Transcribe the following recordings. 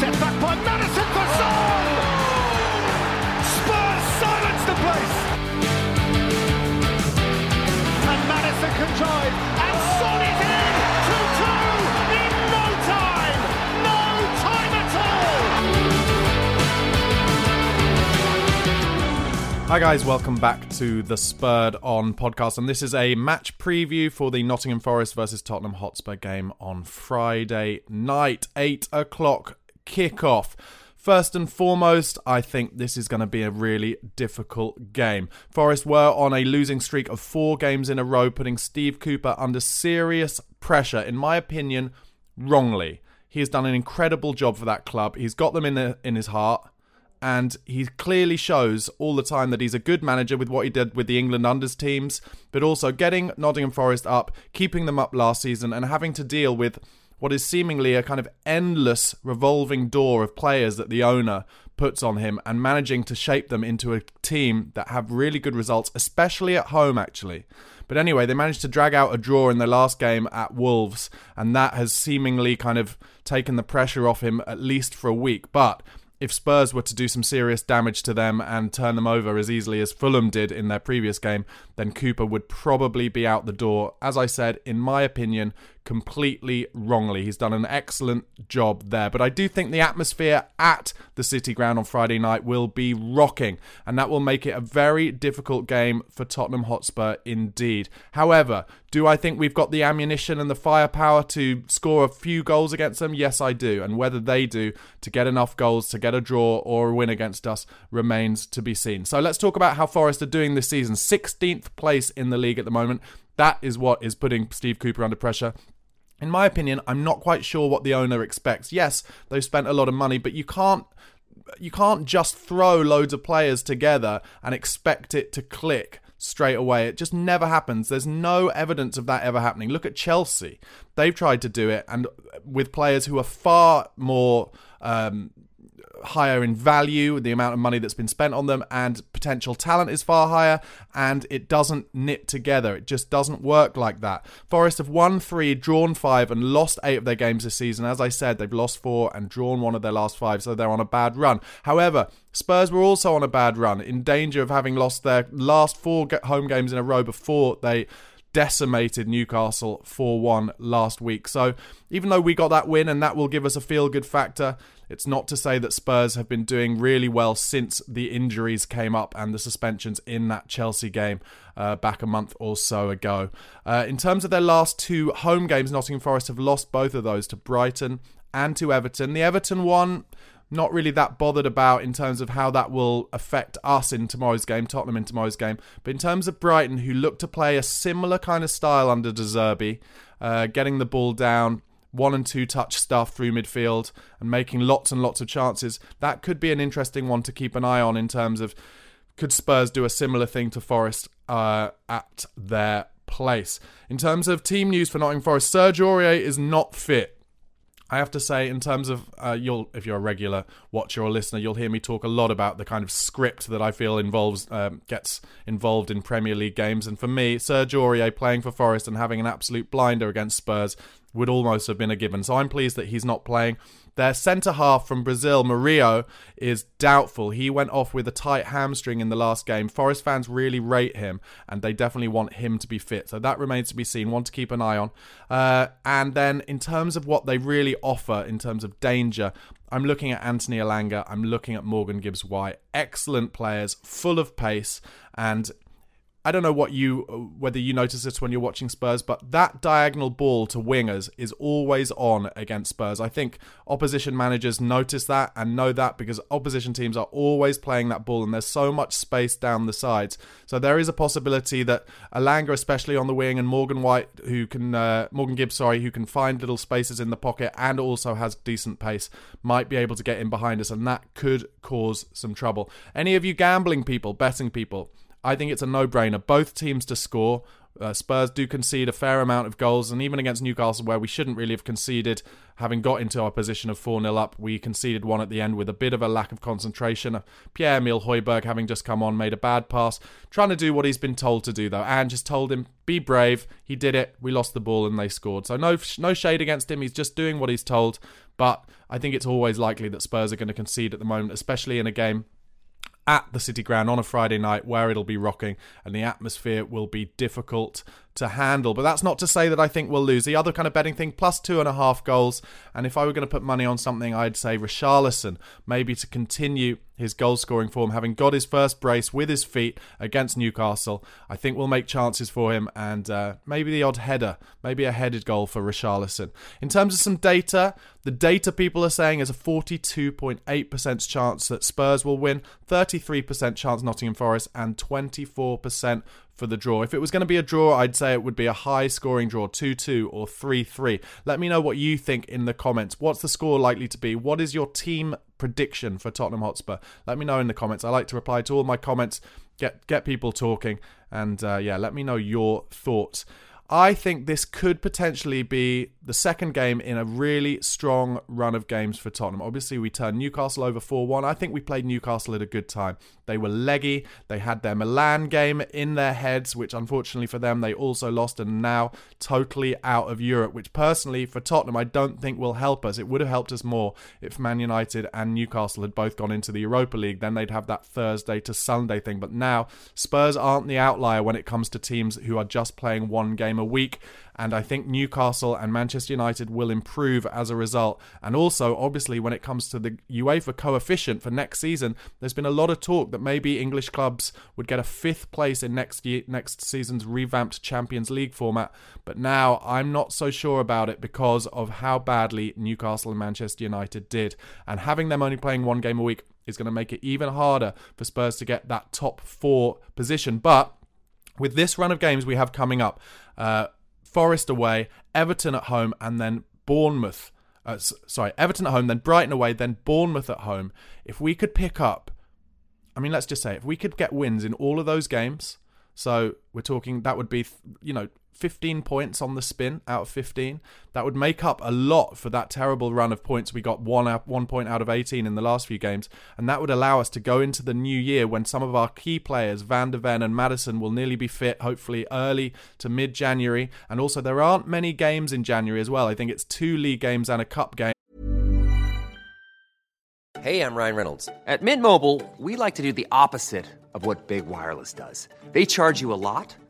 Set back by Madison for Son! Spurs silence the place! And Madison can drive, and Son is in! 2-2 in no time! No time at all! Hi guys, welcome back to the Spurred On podcast, and this is a match preview for the Nottingham Forest versus Tottenham Hotspur game on Friday night, 8 o'clock kickoff. First and foremost, I think this is going to be a really difficult game. Forest were on a losing streak of 4 games in a row, putting Steve Cooper under serious pressure, in my opinion, wrongly. He has done an incredible job for that club. He's got them in his heart, and he clearly shows all the time that he's a good manager with what he did with the England Unders teams, but also getting Nottingham Forest up, keeping them up last season, and having to deal with what is seemingly a kind of endless revolving door of players that the owner puts on him, and managing to shape them into a team that have really good results, especially at home, actually. But anyway, they managed to drag out a draw in their last game at Wolves, and that has seemingly kind of taken the pressure off him, at least for a week. But if Spurs were to do some serious damage to them and turn them over as easily as Fulham did in their previous game, then Cooper would probably be out the door. As I said, in my opinion, completely wrongly. He's done an excellent job there. But I do think the atmosphere at the City Ground on Friday night will be rocking, and that will make it a very difficult game for Tottenham Hotspur indeed. However, do I think we've got the ammunition and the firepower to score a few goals against them? Yes, I do. And whether they do to get enough goals to get a draw or a win against us remains to be seen. So let's talk about how Forest are doing this season. 16th place in the league at the moment. That is what is putting Steve Cooper under pressure. In my opinion, I'm not quite sure what the owner expects. Yes, they've spent a lot of money, but you can't just throw loads of players together and expect it to click straight away. It just never happens. There's no evidence of that ever happening. Look at Chelsea. They've tried to do it, and with players who are far more higher in value, the amount of money that's been spent on them, and potential talent is far higher, and it doesn't knit together. It just doesn't work like that. Forest have won 3, drawn 5, and lost 8 of their games this season. As I said, they've lost 4 and drawn 1 of their last 5, so they're on a bad run. However, Spurs were also on a bad run, in danger of having lost their last 4 home games in a row before they decimated Newcastle 4-1 last week. So even though we got that win and that will give us a feel-good factor, it's not to say that Spurs have been doing really well since the injuries came up and the suspensions in that Chelsea game back a month or so ago. In terms of their last 2 home games, Nottingham Forest have lost both of those, to Brighton and to Everton. The Everton one, not really that bothered about in terms of how that will affect us in tomorrow's game, Tottenham in tomorrow's game. But in terms of Brighton, who look to play a similar kind of style under De Zerby, getting the ball down, 1 and 2 touch stuff through midfield and making lots and lots of chances, that could be an interesting one to keep an eye on in terms of could Spurs do a similar thing to Forest at their place. In terms of team news for Nottingham Forest, Serge Aurier is not fit. I have to say, in terms of, if you're a regular watcher or listener, you'll hear me talk a lot about the kind of script that I feel gets involved in Premier League games. And for me, Serge Aurier playing for Forest and having an absolute blinder against Spurs would almost have been a given. So I'm pleased that he's not playing. Their centre-half from Brazil, Murillo, is doubtful. He went off with a tight hamstring in the last game. Forest fans really rate him, and they definitely want him to be fit. So that remains to be seen. One to keep an eye on. And then in terms of what they really offer in terms of danger, I'm looking at Anthony Elanga. I'm looking at Morgan Gibbs-White. Excellent players, full of pace, and I don't know whether you notice this when you're watching Spurs, but that diagonal ball to wingers is always on against Spurs. I think opposition managers notice that and know that because opposition teams are always playing that ball and there's so much space down the sides. So there is a possibility that Elanga, especially on the wing, and Morgan Gibbs, who can find little spaces in the pocket and also has decent pace, might be able to get in behind us, and that could cause some trouble. Any of you gambling people, betting people, I think it's a no-brainer. Both teams to score. Spurs do concede a fair amount of goals, and even against Newcastle, where we shouldn't really have conceded, having got into our position of 4-0 up, we conceded one at the end with a bit of a lack of concentration. Pierre-Emile Hojbjerg, having just come on, made a bad pass, trying to do what he's been told to do, though. Ange just told him, be brave. He did it. We lost the ball and they scored. So no shade against him. He's just doing what he's told. But I think it's always likely that Spurs are going to concede at the moment, especially in a game at the City Ground on a Friday night where it'll be rocking and the atmosphere will be difficult to handle. But that's not to say that I think we'll lose. The other kind of betting thing, +2.5 goals. And if I were going to put money on something, I'd say Richarlison, maybe to continue his goal-scoring form, having got his first brace with his feet against Newcastle. I think we'll make chances for him, and maybe the odd header, maybe a headed goal for Richarlison. In terms of some data, the data people are saying is a 42.8% chance that Spurs will win, 33% chance Nottingham Forest, and 24% for the draw. If it was going to be a draw, I'd say it would be a high-scoring draw, 2-2 or 3-3. Let me know what you think in the comments. What's the score likely to be? What is your team prediction for Tottenham Hotspur? Let me know in the comments. I like to reply to all my comments, get people talking, and let me know your thoughts. I think this could potentially be the second game in a really strong run of games for Tottenham. Obviously, we turned Newcastle over 4-1. I think we played Newcastle at a good time. They were leggy. They had their Milan game in their heads, which unfortunately for them, they also lost and now totally out of Europe, which personally for Tottenham, I don't think will help us. It would have helped us more if Man United and Newcastle had both gone into the Europa League. Then they'd have that Thursday to Sunday thing. But now Spurs aren't the outlier when it comes to teams who are just playing one game a week, and I think Newcastle and Manchester United will improve as a result. And also, obviously, when it comes to the UEFA coefficient for next season, there's been a lot of talk that maybe English clubs would get a 5th place in next season's revamped Champions League format. But now I'm not so sure about it because of how badly Newcastle and Manchester United did. And having them only playing one game a week is going to make it even harder for Spurs to get that top 4 position. But with this run of games we have coming up, Forest away, Everton at home, and then Bournemouth. Everton at home, then Brighton away, then Bournemouth at home. If we could pick up, if we could get wins in all of those games, so we're talking that would be, 15 points on the spin out of 15. That would make up a lot for that terrible run of points. We got one point out of 18 in the last few games, and that would allow us to go into the new year when some of our key players, Van de Ven and Madison, will nearly be fit, hopefully early to mid-January. And also, there aren't many games in January as well. I think it's 2 league games and a cup game. Hey, I'm Ryan Reynolds. At Mint Mobile, we like to do the opposite of what Big Wireless does. They charge you a lot,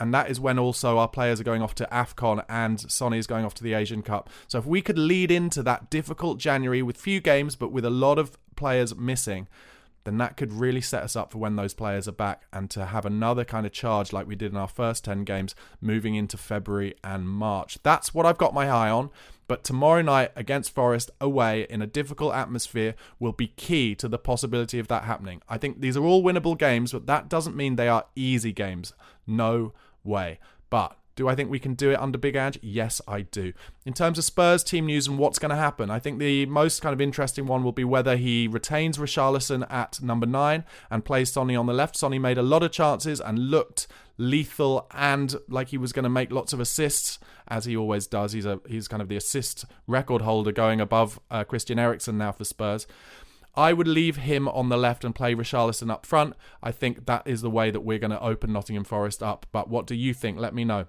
And that is when also our players are going off to AFCON and Sonny is going off to the Asian Cup. So if we could lead into that difficult January with few games but with a lot of players missing, then that could really set us up for when those players are back and to have another kind of charge like we did in our first 10 games moving into February and March. That's what I've got my eye on. But tomorrow night against Forest away in a difficult atmosphere will be key to the possibility of that happening. I think these are all winnable games, but that doesn't mean they are easy games. No way. But do I think we can do it under Big Ange? Yes, I do. In terms of Spurs team news and what's going to happen, I think the most kind of interesting one will be whether he retains Richarlison at number 9 and plays Sonny on the left. Sonny made a lot of chances and looked lethal and like he was going to make lots of assists, as he always does. He's kind of the assist record holder, going above Christian Eriksen now for Spurs. I would leave him on the left and play Richarlison up front. I think that is the way that we're going to open Nottingham Forest up. But what do you think? Let me know.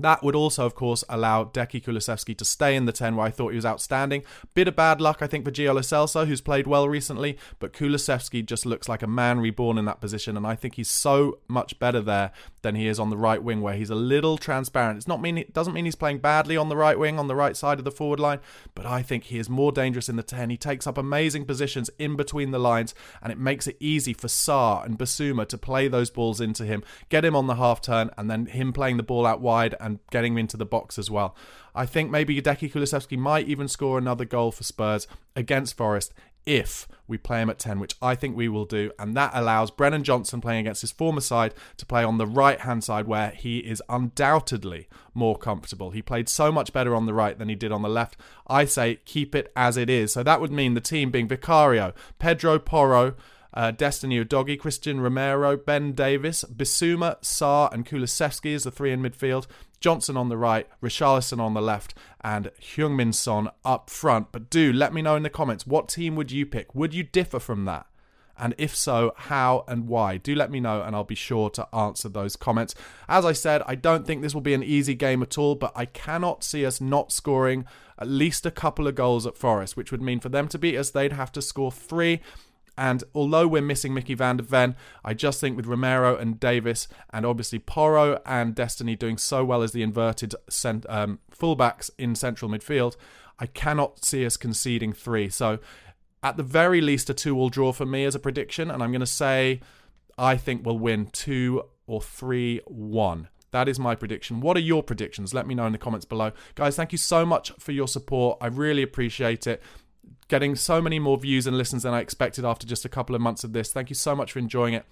That would also, of course, allow Dejan Kulusevski to stay in the 10, where I thought he was outstanding. Bit of bad luck, I think, for Gio Lo Celso, who's played well recently, but Kulusevski just looks like a man reborn in that position, and I think he's so much better there than he is on the right wing, where he's a little transparent. It doesn't mean he's playing badly on the right wing, on the right side of the forward line, but I think he is more dangerous in the 10. He takes up amazing positions in between the lines, and it makes it easy for Sarr and Bissouma to play those balls into him, get him on the half turn, and then him playing the ball out wide and getting him into the box as well. I think maybe Dejan Kulusevski might even score another goal for Spurs against Forest if we play him at 10, which I think we will do, and that allows Brennan Johnson, playing against his former side, to play on the right-hand side, where he is undoubtedly more comfortable. He played so much better on the right than he did on the left. I say keep it as it is. So that would mean the team being Vicario, Pedro Porro, Destiny Udogie, Christian Romero, Ben Davis, Bissouma, Sarr and Kulusevski as the three in midfield. Johnson on the right, Richarlison on the left, and Heung-Min Son up front. But do let me know in the comments, what team would you pick? Would you differ from that? And if so, how and why? Do let me know and I'll be sure to answer those comments. As I said, I don't think this will be an easy game at all, but I cannot see us not scoring at least a couple of goals at Forest, which would mean for them to beat us, they'd have to score 3. And although we're missing Mickey Van de Ven, I just think with Romero and Davis and obviously Porro and Destiny doing so well as the inverted fullbacks in central midfield, I cannot see us conceding 3. So at the very least, a 2-2 draw for me as a prediction. And I'm going to say I think we'll win 2 or 3-1. That is my prediction. What are your predictions? Let me know in the comments below. Guys, thank you so much for your support. I really appreciate it. Getting so many more views and listens than I expected after just a couple of months of this. Thank you so much for enjoying it.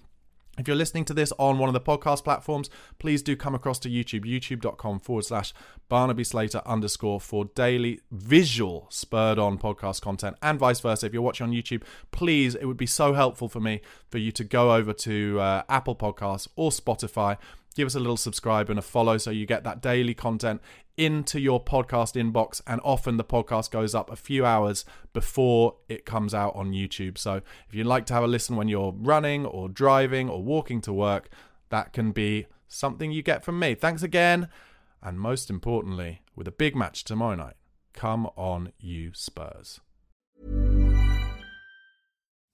If you're listening to this on one of the podcast platforms, please do come across to YouTube, youtube.com/BarnabySlater_ for daily visual Spurred On podcast content, and vice versa. If you're watching on YouTube, please, it would be so helpful for me for you to go over to Apple Podcasts or Spotify. Give us a little subscribe and a follow so you get that daily content into your podcast inbox, and often the podcast goes up a few hours before it comes out on YouTube. So if you'd like to have a listen when you're running or driving or walking to work, that can be something you get from me. Thanks again, and most importantly, with a big match tomorrow night, come on you Spurs.